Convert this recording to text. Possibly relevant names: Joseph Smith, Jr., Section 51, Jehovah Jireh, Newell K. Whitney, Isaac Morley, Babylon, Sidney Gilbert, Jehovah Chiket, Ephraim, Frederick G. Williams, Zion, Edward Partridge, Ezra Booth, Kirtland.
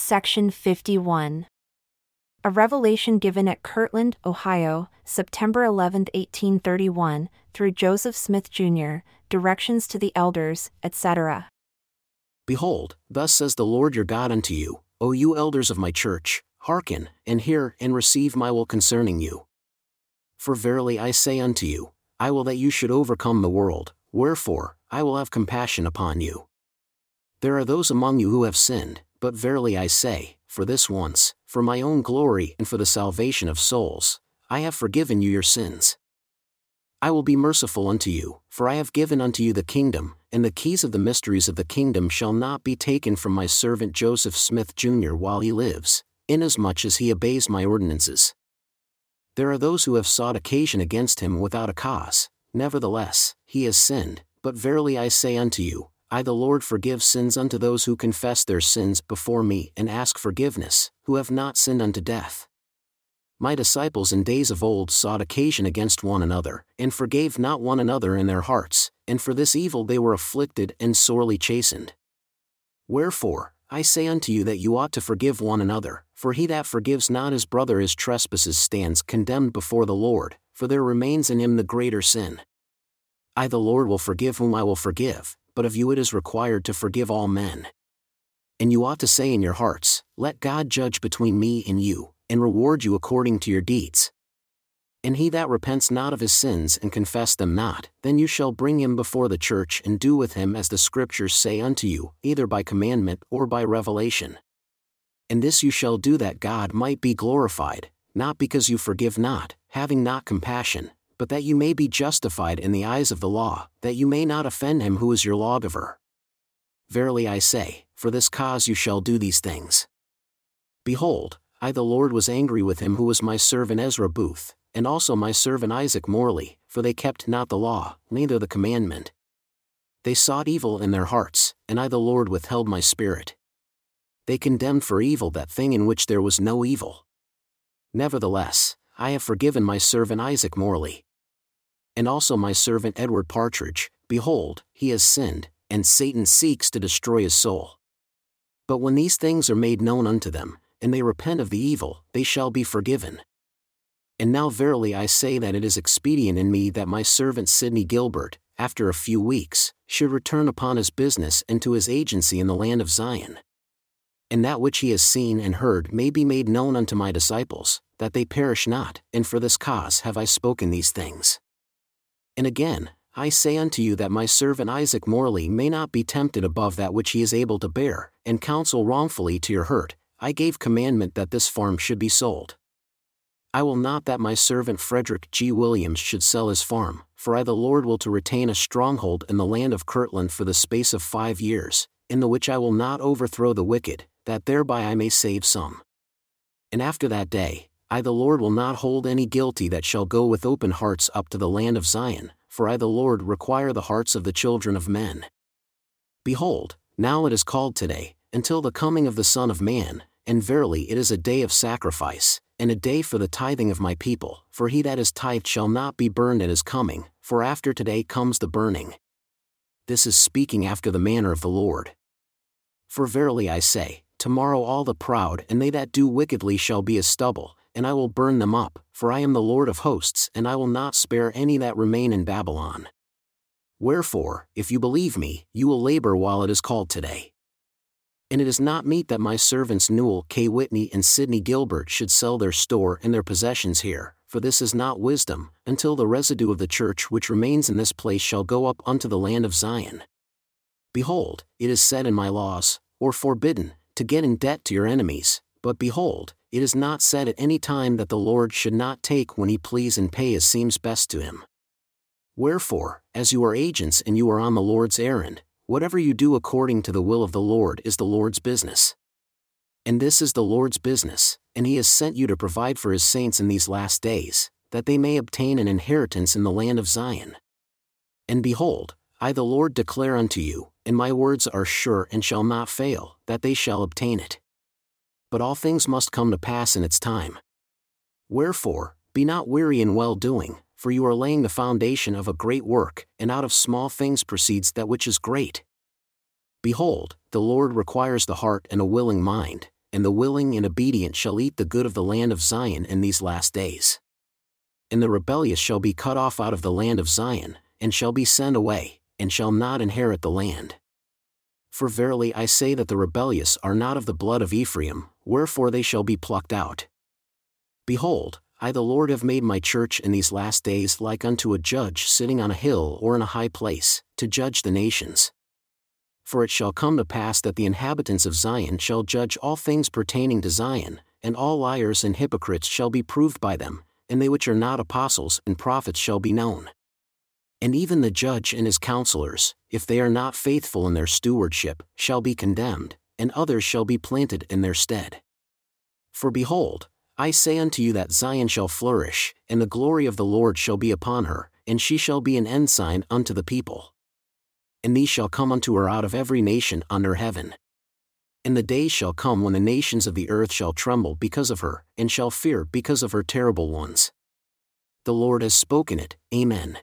Section 51. A revelation given at Kirtland, Ohio, September 11, 1831, through Joseph Smith, Jr., directions to the elders, etc. Behold, thus says the Lord your God unto you, O you elders of my church, hearken, and hear, and receive my will concerning you. For verily I say unto you, I will that you should overcome the world, wherefore, I will have compassion upon you. There are those among you who have sinned, but verily I say, for this once, for my own glory and for the salvation of souls, I have forgiven you your sins. I will be merciful unto you, for I have given unto you the kingdom, and the keys of the mysteries of the kingdom shall not be taken from my servant Joseph Smith, Jr. while he lives, inasmuch as he obeys my ordinances. There are those who have sought occasion against him without a cause, nevertheless, he has sinned, but verily I say unto you, I the Lord forgive sins unto those who confess their sins before me and ask forgiveness, who have not sinned unto death. My disciples in days of old sought occasion against one another, and forgave not one another in their hearts, and for this evil they were afflicted and sorely chastened. Wherefore, I say unto you that you ought to forgive one another, for he that forgives not his brother his trespasses stands condemned before the Lord, for there remains in him the greater sin. I the Lord will forgive whom I will forgive, but of you it is required to forgive all men. And you ought to say in your hearts, Let God judge between me and you, and reward you according to your deeds. And he that repents not of his sins and confess them not, then you shall bring him before the church and do with him as the Scriptures say unto you, either by commandment or by revelation. And this you shall do that God might be glorified, not because you forgive not, having not compassion, but that you may be justified in the eyes of the law, that you may not offend him who is your lawgiver. Verily I say, for this cause you shall do these things. Behold, I the Lord was angry with him who was my servant Ezra Booth, and also my servant Isaac Morley, for they kept not the law, neither the commandment. They sought evil in their hearts, and I the Lord withheld my spirit. They condemned for evil that thing in which there was no evil. Nevertheless, I have forgiven my servant Isaac Morley. And also my servant Edward Partridge, behold, he has sinned, and Satan seeks to destroy his soul. But when these things are made known unto them, and they repent of the evil, they shall be forgiven. And now verily I say that it is expedient in me that my servant Sidney Gilbert, after a few weeks, should return upon his business and to his agency in the land of Zion. And that which he has seen and heard may be made known unto my disciples, that they perish not, and for this cause have I spoken these things. And again, I say unto you that my servant Isaac Morley may not be tempted above that which he is able to bear, and counsel wrongfully to your hurt, I gave commandment that this farm should be sold. I will not that my servant Frederick G. Williams should sell his farm, for I the Lord will to retain a stronghold in the land of Kirtland for the space of 5 years, in the which I will not overthrow the wicked, that thereby I may save some. And after that day, I the Lord will not hold any guilty that shall go with open hearts up to the land of Zion, for I the Lord require the hearts of the children of men. Behold, now it is called today, until the coming of the Son of Man, and verily it is a day of sacrifice, and a day for the tithing of my people, for he that is tithed shall not be burned at his coming, for after today comes the burning. This is speaking after the manner of the Lord. For verily I say, tomorrow all the proud and they that do wickedly shall be as stubble, and I will burn them up, for I am the Lord of hosts, and I will not spare any that remain in Babylon. Wherefore, if you believe me, you will labor while it is called today. And it is not meet that my servants Newell K. Whitney and Sidney Gilbert should sell their store and their possessions here, for this is not wisdom, until the residue of the church which remains in this place shall go up unto the land of Zion. Behold, it is said in my laws, or forbidden, to get in debt to your enemies, but behold, it is not said at any time that the Lord should not take when he please and pay as seems best to him. Wherefore, as you are agents and you are on the Lord's errand, whatever you do according to the will of the Lord is the Lord's business. And this is the Lord's business, and he has sent you to provide for his saints in these last days, that they may obtain an inheritance in the land of Zion. And behold, I the Lord declare unto you, and my words are sure and shall not fail, that they shall obtain it. But all things must come to pass in its time. Wherefore, be not weary in well-doing, for you are laying the foundation of a great work, and out of small things proceeds that which is great. Behold, the Lord requires the heart and a willing mind, and the willing and obedient shall eat the good of the land of Zion in these last days. And the rebellious shall be cut off out of the land of Zion, and shall be sent away, and shall not inherit the land. For verily I say that the rebellious are not of the blood of Ephraim, wherefore they shall be plucked out. Behold, I the Lord have made my church in these last days like unto a judge sitting on a hill or in a high place, to judge the nations. For it shall come to pass that the inhabitants of Zion shall judge all things pertaining to Zion, and all liars and hypocrites shall be proved by them, and they which are not apostles and prophets shall be known. And even the judge and his counselors, if they are not faithful in their stewardship, shall be condemned, and others shall be planted in their stead. For behold, I say unto you that Zion shall flourish, and the glory of the Lord shall be upon her, and she shall be an ensign unto the people. And these shall come unto her out of every nation under heaven. And the day shall come when the nations of the earth shall tremble because of her, and shall fear because of her terrible ones. The Lord has spoken it, Amen.